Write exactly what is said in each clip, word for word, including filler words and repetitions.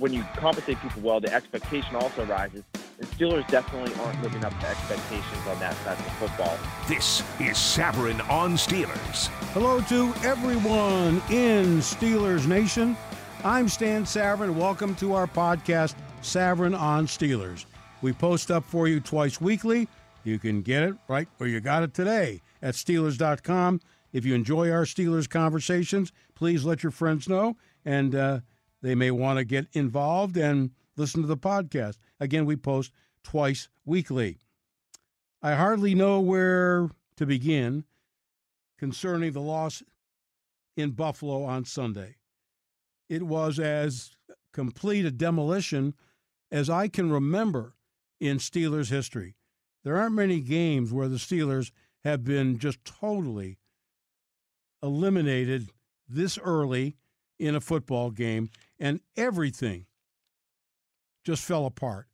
When you compensate people well, the expectation also rises. The Steelers definitely aren't living up to expectations on that side of football. This is Saverin on Steelers. Hello to everyone in Steelers Nation. I'm Stan Saverin. Welcome to our podcast, Saverin on Steelers. We post up for you twice weekly. You can get it right where you got it today at Steelers dot com. If you enjoy our Steelers conversations, please let your friends know, and uh, they may want to get involved and listen to the podcast. Again, we post twice weekly. I hardly know where to begin concerning the loss in Buffalo on Sunday. It was as complete a demolition as I can remember in Steelers history. There aren't many games where the Steelers have been just totally eliminated this early in a football game, and everything just fell apart.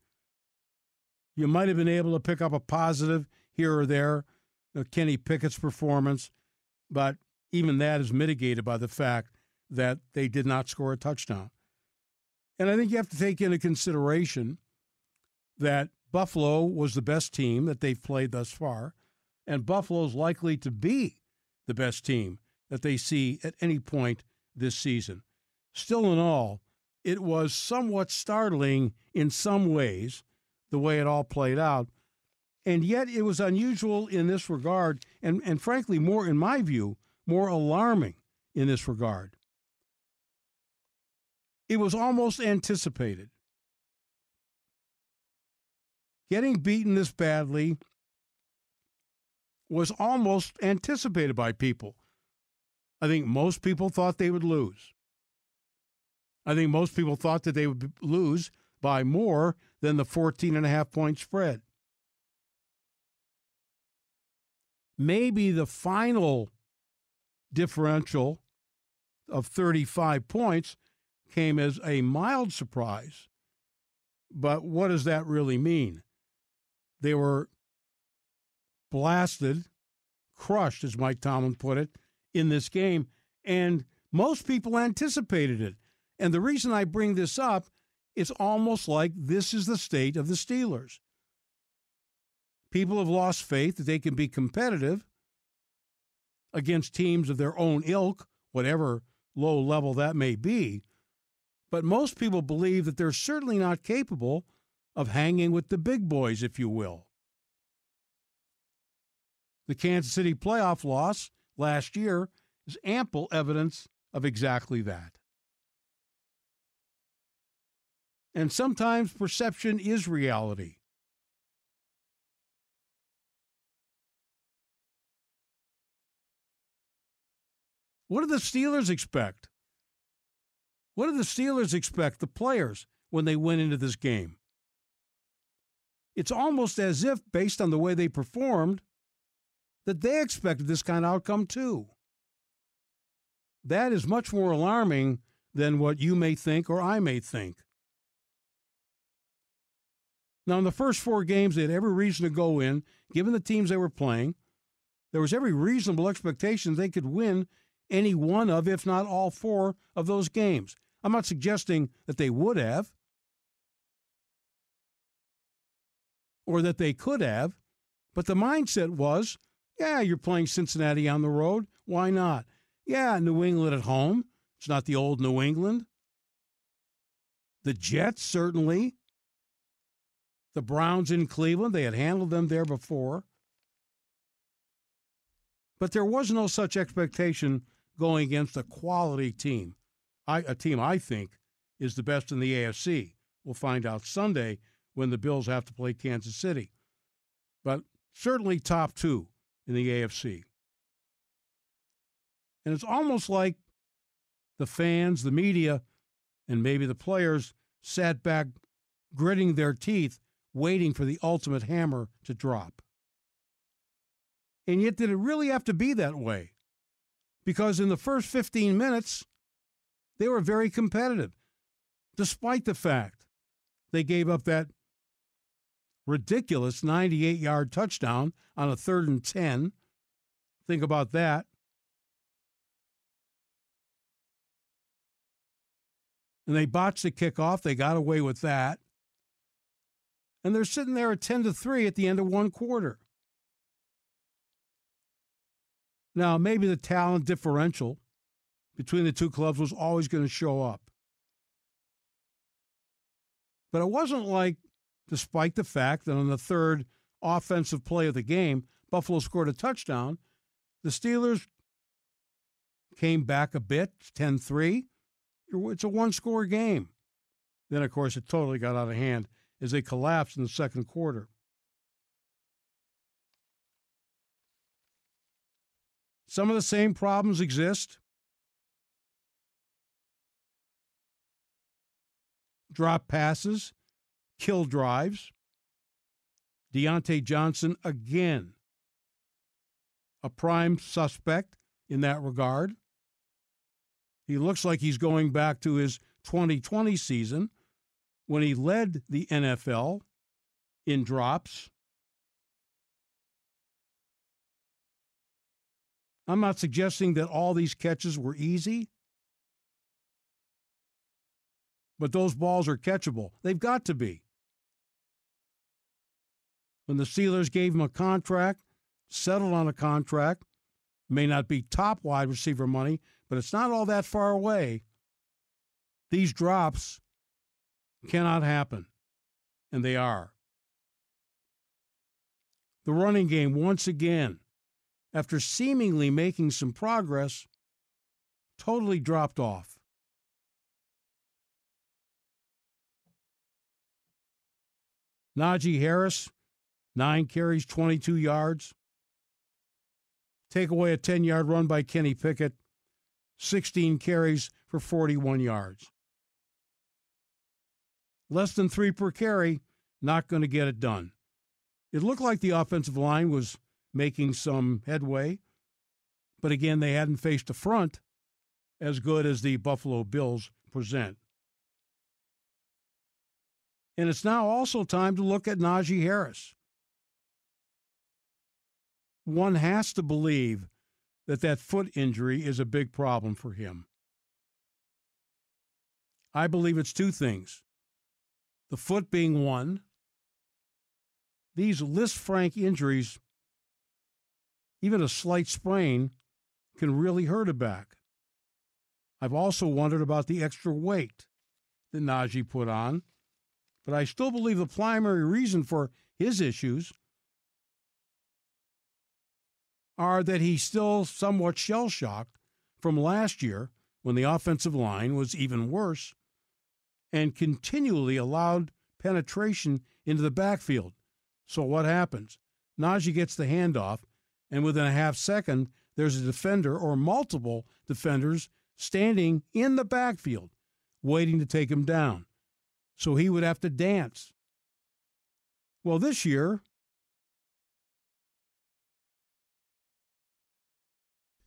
You might have been able to pick up a positive here or there, you know, Kenny Pickett's performance, but even that is mitigated by the fact that they did not score a touchdown. And I think you have to take into consideration that Buffalo was the best team that they've played thus far, and Buffalo's likely to be the best team that they see at any point this season. Still in all, it was somewhat startling in some ways, the way it all played out. And yet it was unusual in this regard, and, and frankly, more, in my view, more alarming in this regard. It was almost anticipated. Getting beaten this badly was almost anticipated by people. I think most people thought they would lose. I think most people thought that they would lose by more than the fourteen and a half point spread. Maybe the final differential of thirty-five points came as a mild surprise. But what does that really mean? They were blasted, crushed, as Mike Tomlin put it, in this game, and most people anticipated it. And the reason I bring this up, it's almost like this is the state of the Steelers. People have lost faith that they can be competitive against teams of their own ilk, whatever low level that may be. But most people believe that they're certainly not capable of hanging with the big boys, if you will. The Kansas City playoff loss last year is ample evidence of exactly that. And sometimes perception is reality. What do the Steelers expect? What do the Steelers expect, the players, when they went into this game? It's almost as if, based on the way they performed, that they expected this kind of outcome too. That is much more alarming than what you may think or I may think. Now, in the first four games, they had every reason to go in, given the teams they were playing. There was every reasonable expectation they could win any one of, if not all four, of those games. I'm not suggesting that they would have or that they could have, but the mindset was, yeah, you're playing Cincinnati on the road. Why not? Yeah, New England at home. It's not the old New England. The Jets, certainly. The Browns in Cleveland, they had handled them there before. But there was no such expectation going against a quality team, I, a team I think is the best in the A F C. We'll find out Sunday when the Bills have to play Kansas City. But certainly top two in the A F C. And it's almost like the fans, the media, and maybe the players sat back gritting their teeth, waiting for the ultimate hammer to drop. And yet, did it really have to be that way? Because in the first fifteen minutes, they were very competitive, despite the fact they gave up that ridiculous ninety-eight-yard touchdown on a third and ten. Think about that. And they botched the kickoff. They got away with that. And they're sitting there at ten to three at the end of one quarter. Now, maybe the talent differential between the two clubs was always going to show up. But it wasn't like, despite the fact that on the third offensive play of the game, Buffalo scored a touchdown, the Steelers came back a bit, ten three. It's a one-score game. Then, of course, it totally got out of hand as they collapsed in the second quarter. Some of the same problems exist. Drop passes, kill drives. Diontae Johnson, again, a prime suspect in that regard. He looks like he's going back to his twenty twenty season when he led the N F L in drops. I'm not suggesting that all these catches were easy, but those balls are catchable. They've got to be. When the Steelers gave him a contract, settled on a contract, may not be top wide receiver money, but it's not all that far away. These drops cannot happen, and they are. The running game, once again, after seemingly making some progress, totally dropped off. Najee Harris, nine carries, twenty-two yards. Take away a ten-yard run by Kenny Pickett, sixteen carries for forty-one yards. Less than three per carry, not going to get it done. It looked like the offensive line was making some headway, but again, they hadn't faced a front as good as the Buffalo Bills present. And it's now also time to look at Najee Harris. One has to believe that that foot injury is a big problem for him. I believe it's two things. The foot being one. These Lisfranc injuries, even a slight sprain, can really hurt a back. I've also wondered about the extra weight that Najee put on, but I still believe the primary reason for his issues are that he's still somewhat shell-shocked from last year when the offensive line was even worse and continually allowed penetration into the backfield. So what happens? Najee gets the handoff, and within a half second, there's a defender or multiple defenders standing in the backfield waiting to take him down. So he would have to dance. Well, this year,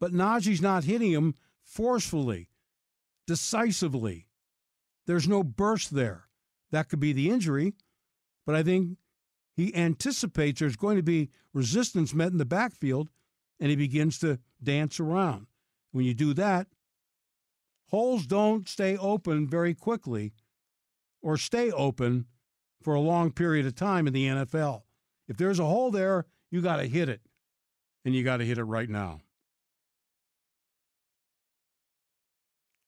but Najee's not hitting him forcefully, decisively. There's no burst there. That could be the injury, but I think he anticipates there's going to be resistance met in the backfield, and he begins to dance around. When you do that, holes don't stay open very quickly or stay open for a long period of time in the N F L. If there's a hole there, you got to hit it, and you got to hit it right now.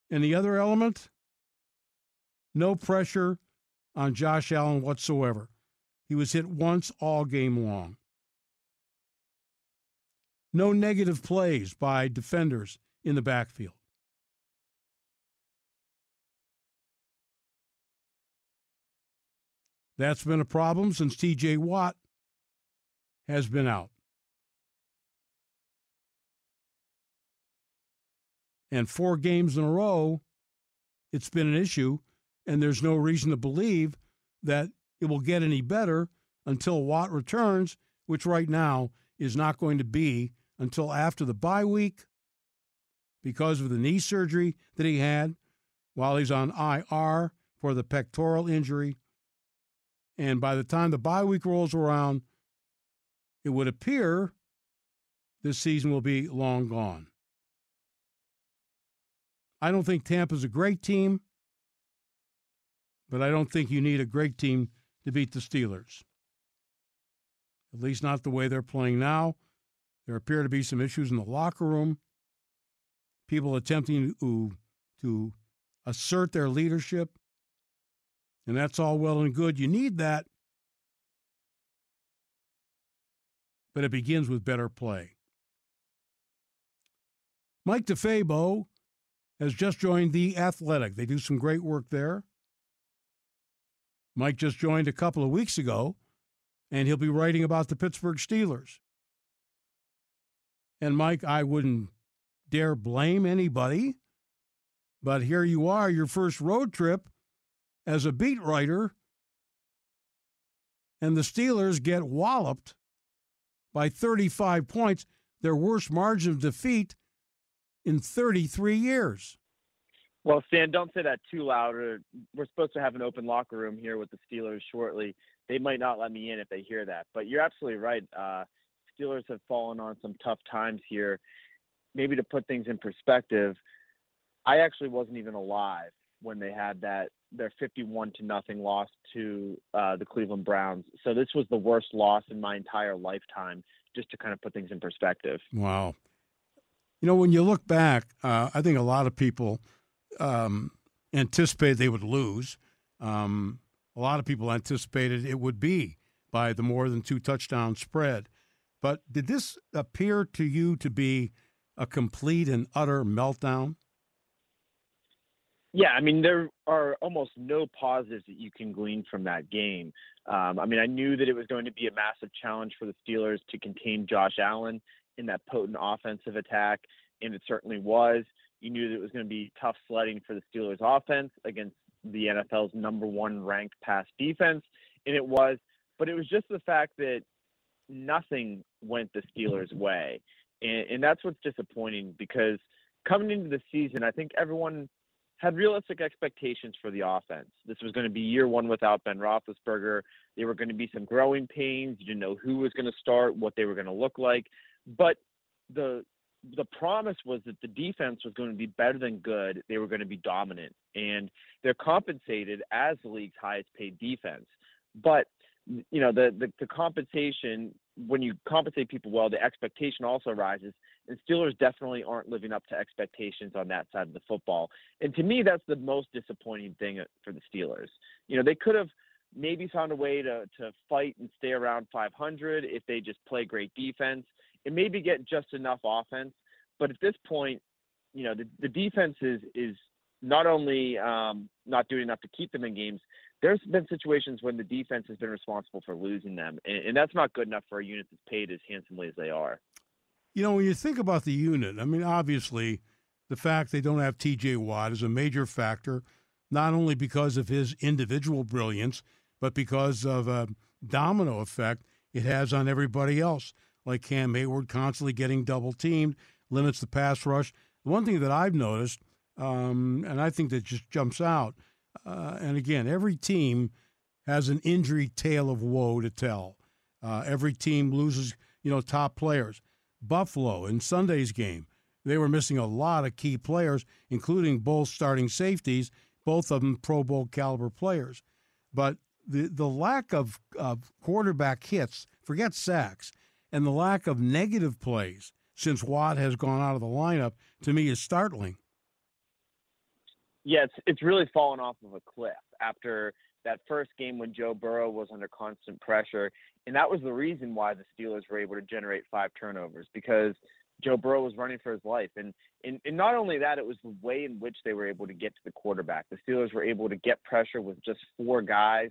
And the other element, no pressure on Josh Allen whatsoever. He was hit once all game long. No negative plays by defenders in the backfield. That's been a problem since T J. Watt has been out. And four games in a row, it's been an issue, and there's no reason to believe that it will get any better until Watt returns, which right now is not going to be until after the bye week because of the knee surgery that he had while he's on I R for the pectoral injury. And by the time the bye week rolls around, it would appear this season will be long gone. I don't think Tampa's a great team, but I don't think you need a great team to beat the Steelers. At least not the way they're playing now. There appear to be some issues in the locker room. People attempting to, to assert their leadership, and that's all well and good. You need that, but it begins with better play. Mike DeFabio has just joined The Athletic. They do some great work there. Mike just joined a couple of weeks ago, and he'll be writing about the Pittsburgh Steelers. And, Mike, I wouldn't dare blame anybody, but here you are, your first road trip as a beat writer, and the Steelers get walloped by thirty-five points, their worst margin of defeat in thirty-three years. Well, Stan, don't say that too loud. Or we're supposed to have an open locker room here with the Steelers shortly. They might not let me in if they hear that. But you're absolutely right. Uh, Steelers have fallen on some tough times here. Maybe to put things in perspective, I actually wasn't even alive when they had that their fifty-one to nothing loss to uh, the Cleveland Browns. So this was the worst loss in my entire lifetime, just to kind of put things in perspective. Wow. You know, when you look back, uh, I think a lot of people um, anticipated they would lose. Um, a lot of people anticipated it would be by the more than two touchdown spread. But did this appear to you to be a complete and utter meltdown? Yeah, I mean, there are almost no positives that you can glean from that game. Um, I mean, I knew that it was going to be a massive challenge for the Steelers to contain Josh Allen in that potent offensive attack, and it certainly was. You knew that it was going to be tough sledding for the Steelers offense against the N F L's number one ranked pass defense, and it was. But it was just the fact that nothing went the Steelers' way, and, and that's what's disappointing, because coming into the season, I think everyone had realistic expectations for the offense. This was going to be year one without Ben Roethlisberger. There were going to be some growing pains. You didn't know who was going to start, what they were going to look like. But the the promise was that the defense was going to be better than good. They were going to be dominant. And they're compensated as the league's highest paid defense. But, you know, the the, the compensation when you compensate people well, the expectation also rises, and Steelers definitely aren't living up to expectations on that side of the football. And to me, that's the most disappointing thing for the Steelers. You know, they could have maybe found a way to, to fight and stay around five hundred if they just play great defense and maybe get just enough offense. But at this point, you know, the, the defense is, is not only um, not doing enough to keep them in games, there's been situations when the defense has been responsible for losing them, and, and that's not good enough for a unit that's paid as handsomely as they are. You know, when you think about the unit, I mean, obviously the fact they don't have T J. Watt is a major factor, not only because of his individual brilliance, but because of a domino effect it has on everybody else, like Cam Hayward constantly getting double-teamed, limits the pass rush. One thing that I've noticed, um, and I think that just jumps out, Uh, and again, every team has an injury tale of woe to tell. Uh, every team loses, you know, top players. Buffalo, in Sunday's game, they were missing a lot of key players, including both starting safeties, both of them Pro Bowl caliber players. But the, the lack of, of quarterback hits, forget sacks, and the lack of negative plays since Watt has gone out of the lineup, to me, is startling. Yeah, it's, it's really fallen off of a cliff after that first game when Joe Burrow was under constant pressure. And that was the reason why the Steelers were able to generate five turnovers, because Joe Burrow was running for his life. And, and, and not only that, it was the way in which they were able to get to the quarterback. The Steelers were able to get pressure with just four guys,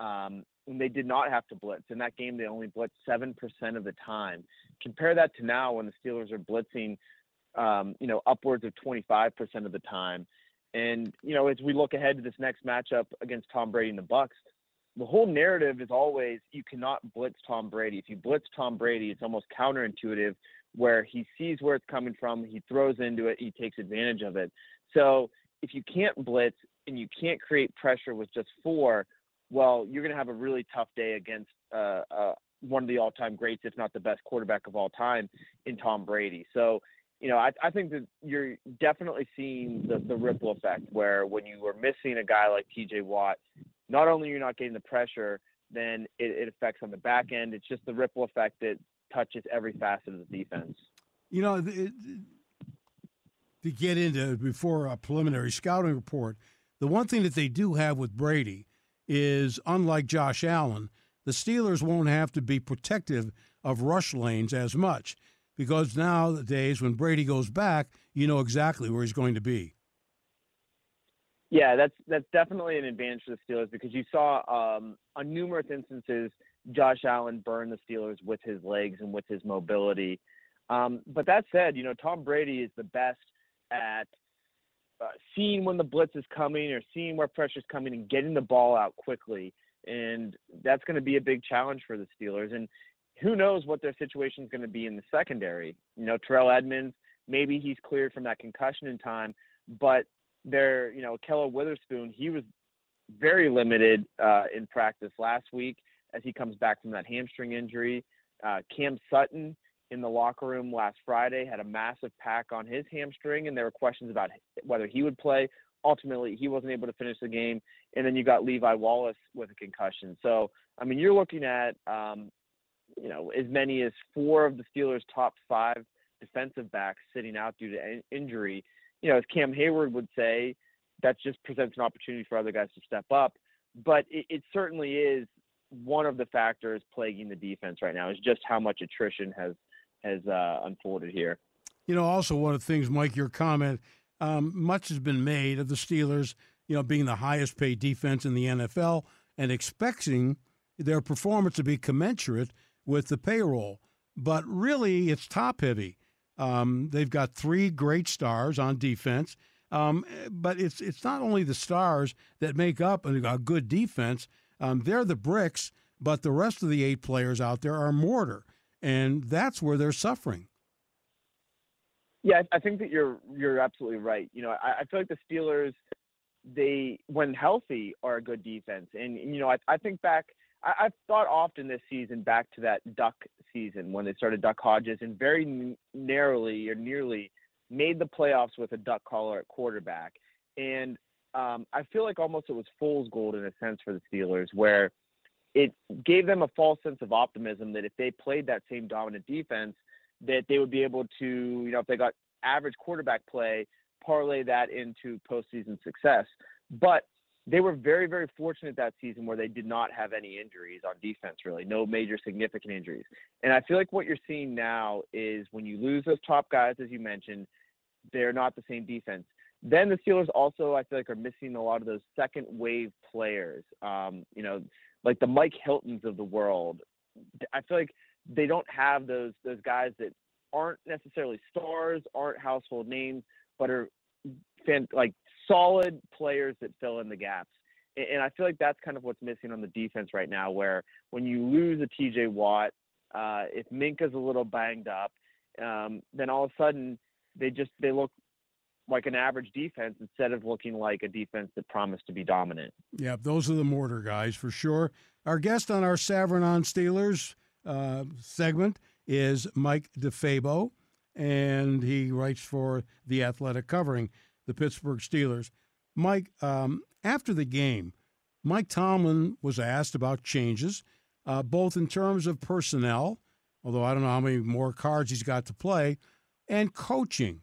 um, and they did not have to blitz. In that game, they only blitzed seven percent of the time. Compare that to now when the Steelers are blitzing, um, you know, upwards of twenty-five percent of the time. And, you know, as we look ahead to this next matchup against Tom Brady and the Bucks, the whole narrative is always you cannot blitz Tom Brady. If you blitz Tom Brady, it's almost counterintuitive, where he sees where it's coming from, he throws into it, he takes advantage of it. So if you can't blitz and you can't create pressure with just four, well, you're going to have a really tough day against uh, uh, one of the all-time greats, if not the best quarterback of all time, in Tom Brady. So You know, I, I think that you're definitely seeing the, the ripple effect, where when you are missing a guy like T J. Watt, not only you're not getting the pressure, then it, it affects on the back end. It's just the ripple effect that touches every facet of the defense. You know, it, to get into before a preliminary scouting report, the one thing that they do have with Brady is, unlike Josh Allen, the Steelers won't have to be protective of rush lanes as much. Because nowadays, when Brady goes back, you know exactly where he's going to be. Yeah, that's that's definitely an advantage for the Steelers, because you saw um, on numerous instances Josh Allen burn the Steelers with his legs and with his mobility. Um, but that said, you know, Tom Brady is the best at uh, seeing when the blitz is coming or seeing where pressure is coming and getting the ball out quickly. And that's going to be a big challenge for the Steelers. And who knows what their situation is going to be in the secondary. You know, Terrell Edmunds, maybe he's cleared from that concussion in time, but they're, you know, Kello Witherspoon, he was very limited uh, in practice last week as he comes back from that hamstring injury. Uh, Cam Sutton in the locker room last Friday had a massive pack on his hamstring, and there were questions about whether he would play. Ultimately, he wasn't able to finish the game. And then you got Levi Wallace with a concussion. So, I mean, you're looking at um, – you know, as many as four of the Steelers' top five defensive backs sitting out due to injury. You know, as Cam Hayward would say, that just presents an opportunity for other guys to step up. But it, it certainly is one of the factors plaguing the defense right now, is just how much attrition has has uh, unfolded here. You know, also one of the things, Mike, your comment, um, much has been made of the Steelers, you know, being the highest paid defense in the N F L and expecting their performance to be commensurate with the payroll, but really it's top-heavy. Um, they've got three great stars on defense, um, but it's it's not only the stars that make up a, a good defense. Um, they're the bricks, but the rest of the eight players out there are mortar, and that's where they're suffering. Yeah, I think that you're you're absolutely right. You know, I, I feel like the Steelers, they, when healthy, are a good defense, and, you know, I, I think back. I've thought often this season back to that Duck season when they started Duck Hodges and very narrowly or nearly made the playoffs with a Duck caller at quarterback. And um, I feel like almost it was fool's gold in a sense for the Steelers, where it gave them a false sense of optimism that if they played that same dominant defense, that they would be able to, you know, if they got average quarterback play, parlay that into postseason success. But they were very, very fortunate that season where they did not have any injuries on defense, really, no major significant injuries. And I feel like what you're seeing now is when you lose those top guys, as you mentioned, they're not the same defense. Then the Steelers also, I feel like, are missing a lot of those second wave players, um, you know, like the Mike Hiltons of the world. I feel like they don't have those those guys that aren't necessarily stars, aren't household names, but are fan- like solid players that fill in the gaps. And, and I feel like that's kind of what's missing on the defense right now, where when you lose a T J. Watt, uh, if Minka's a little banged up, um, then all of a sudden they just they look like an average defense instead of looking like a defense that promised to be dominant. Yeah, those are the mortar guys for sure. Our guest on our Saverin on Steelers uh, segment is Mike DeFabio, and he writes for The Athletic covering the Pittsburgh Steelers. Mike, um, after the game, Mike Tomlin was asked about changes, uh, both in terms of personnel, although I don't know how many more cards he's got to play, and coaching.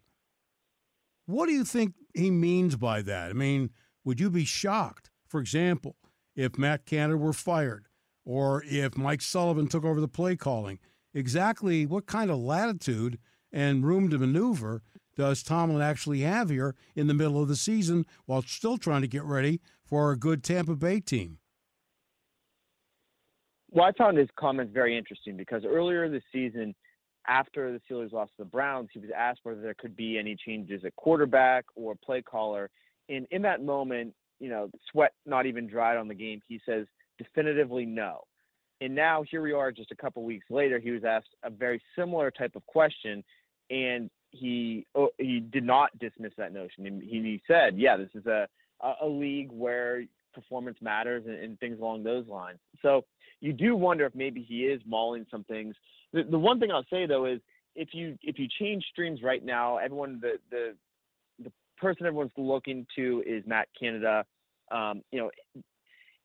What do you think he means by that? I mean, would you be shocked, for example, if Matt Canada were fired or if Mike Sullivan took over the play calling? Exactly what kind of latitude and room to maneuver does Tomlin actually have here in the middle of the season while still trying to get ready for a good Tampa Bay team? Well, I found his comments very interesting because earlier this season, after the Steelers lost to the Browns, he was asked whether there could be any changes at quarterback or play caller. And in that moment, you know, sweat not even dried on the game, he says definitively no. And now here we are just a couple weeks later, he was asked a very similar type of question, and he he did not dismiss that notion. And he said, yeah, this is a, a league where performance matters and, and things along those lines. So you do wonder if maybe he is mulling some things. The, the one thing I'll say, though, is if you if you change streams right now, everyone the the, the person everyone's looking to is Matt Canada. Um, you know,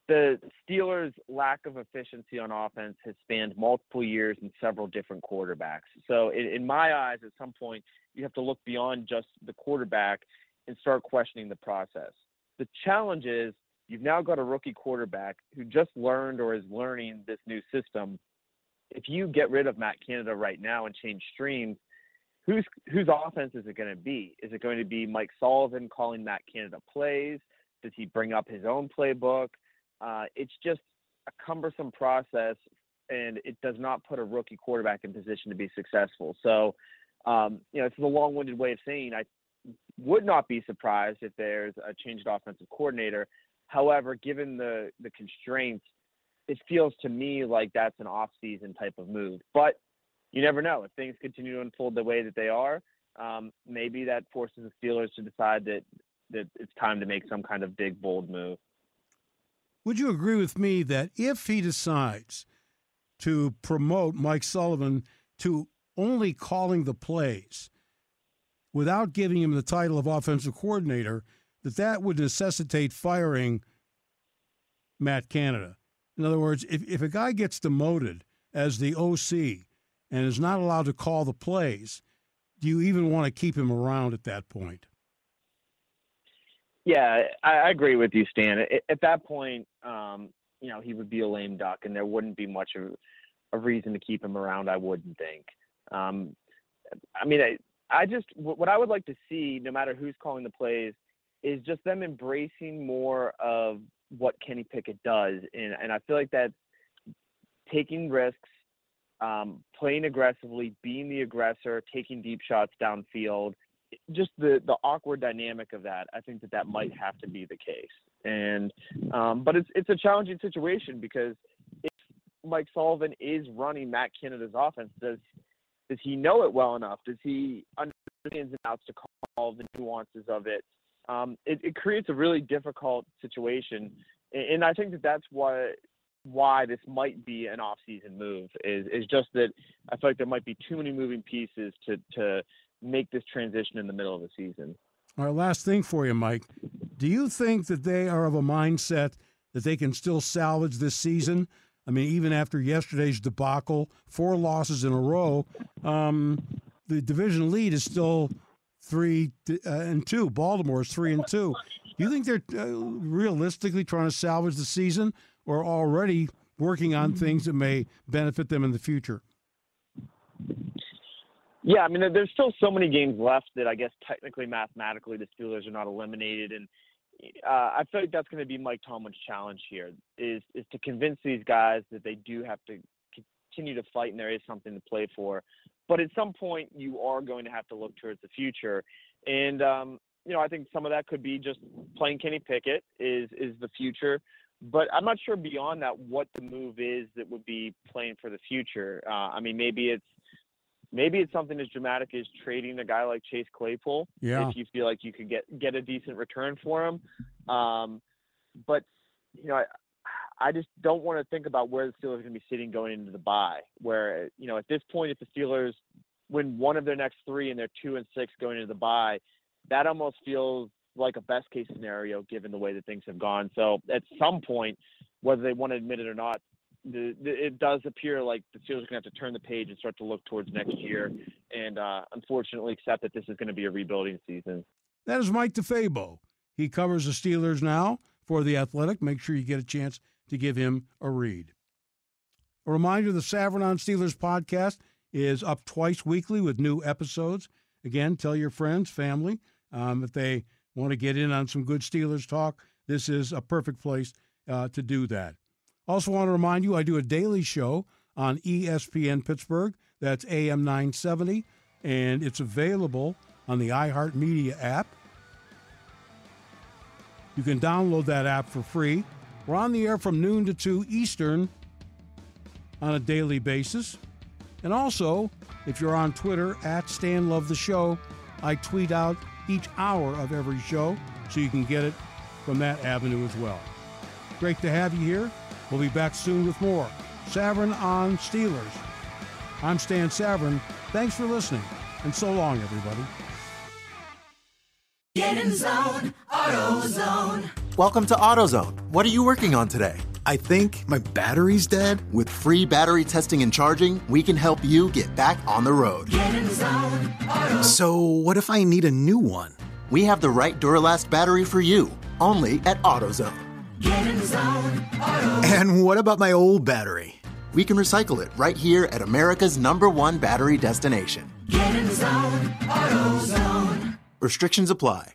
the Steelers' lack of efficiency on offense has spanned multiple years and several different quarterbacks. So in, in my eyes, at some point, you have to look beyond just the quarterback and start questioning the process. The challenge is you've now got a rookie quarterback who just learned or is learning this new system. If you get rid of Matt Canada right now and change streams, whose whose offense is it going to be? Is it going to be Mike Sullivan calling Matt Canada plays? Does he bring up his own playbook? Uh, it's just a cumbersome process, and it does not put a rookie quarterback in position to be successful. So, um, you know, it's a long-winded way of saying I would not be surprised if there's a changed offensive coordinator. However, given the the constraints, it feels to me like that's an off-season type of move. But you never know. If things continue to unfold the way that they are, um, maybe that forces the Steelers to decide that, that it's time to make some kind of big, bold move. Would you agree with me that if he decides to promote Mike Sullivan to only calling the plays without giving him the title of offensive coordinator, that that would necessitate firing Matt Canada? In other words, if, if a guy gets demoted as the O C and is not allowed to call the plays, do you even want to keep him around at that point? Yeah, I, I agree with you, Stan. At, at that point, um, you know, he would be a lame duck, and there wouldn't be much of a reason to keep him around, I wouldn't think. Um, I mean, I, I just – what I would like to see, no matter who's calling the plays, is just them embracing more of – what Kenny Pickett does. And, and I feel like that's taking risks, um, playing aggressively, being the aggressor, taking deep shots downfield, just the, the awkward dynamic of that. I think that that might have to be the case. And, um, but it's, it's a challenging situation because if Mike Sullivan is running Matt Canada's offense, does, does he know it well enough? Does he understand the outs to call the nuances of it? Um, it, it creates a really difficult situation, and, and I think that that's why why this might be an off-season move is is just that I feel like there might be too many moving pieces to to make this transition in the middle of the season. All right, last thing for you, Mike. Do you think that they are of a mindset that they can still salvage this season I mean, even after yesterday's debacle, four losses in a row, um, the division lead is still three uh, and two. Baltimore's three and two. Do you think they're uh, realistically trying to salvage the season, or already working on things that may benefit them in the future? Yeah, I mean, there's still so many games left that I guess technically, mathematically, the Steelers are not eliminated. And uh, I feel like that's going to be Mike Tomlin's challenge here, is is to convince these guys that they do have to continue to fight and there is something to play for. But at some point, you are going to have to look towards the future. And, um, you know, I think some of that could be just playing Kenny Pickett is is the future. But I'm not sure beyond that what the move is that would be playing for the future. Uh, I mean, maybe it's, Maybe it's something as dramatic as trading a guy like Chase Claypool, yeah, if you feel like you could get, get a decent return for him. Um, but, you know, I, I just don't want to think about where the Steelers are going to be sitting going into the bye, where, you know, at this point, if the Steelers win one of their next three and they're two and six going into the bye, that almost feels like a best-case scenario given the way that things have gone. So at some point, whether they want to admit it or not, The, the, it does appear like the Steelers are going to have to turn the page and start to look towards next year and uh, unfortunately accept that this is going to be a rebuilding season. That is Mike DeFabio. He covers the Steelers now for The Athletic. Make sure you get a chance to give him a read. A reminder, the Saverin on Steelers podcast is up twice weekly with new episodes. Again, tell your friends, family, um, if they want to get in on some good Steelers talk, this is a perfect place uh, to do that. Also want to remind you, I do a daily show on E S P N Pittsburgh. That's A M nine seventy, and it's available on the iHeartMedia app. You can download that app for free. We're on the air from noon to two Eastern on a daily basis. And also, if you're on Twitter, at StanLoveTheShow, I tweet out each hour of every show, so you can get it from that avenue as well. Great to have you here. We'll be back soon with more Saverin on Steelers. I'm Stan Saverin. Thanks for listening, and so long, everybody. Get in zone, AutoZone. Welcome to AutoZone. What are you working on today? I think my battery's dead. With free battery testing and charging, we can help you get back on the road. Get in zone, AutoZone. So what if I need a new one? We have the right Duralast battery for you, only at AutoZone. Get in the zone, AutoZone. And what about my old battery? We can recycle it right here at America's number one battery destination. Get in the zone, AutoZone. Restrictions apply.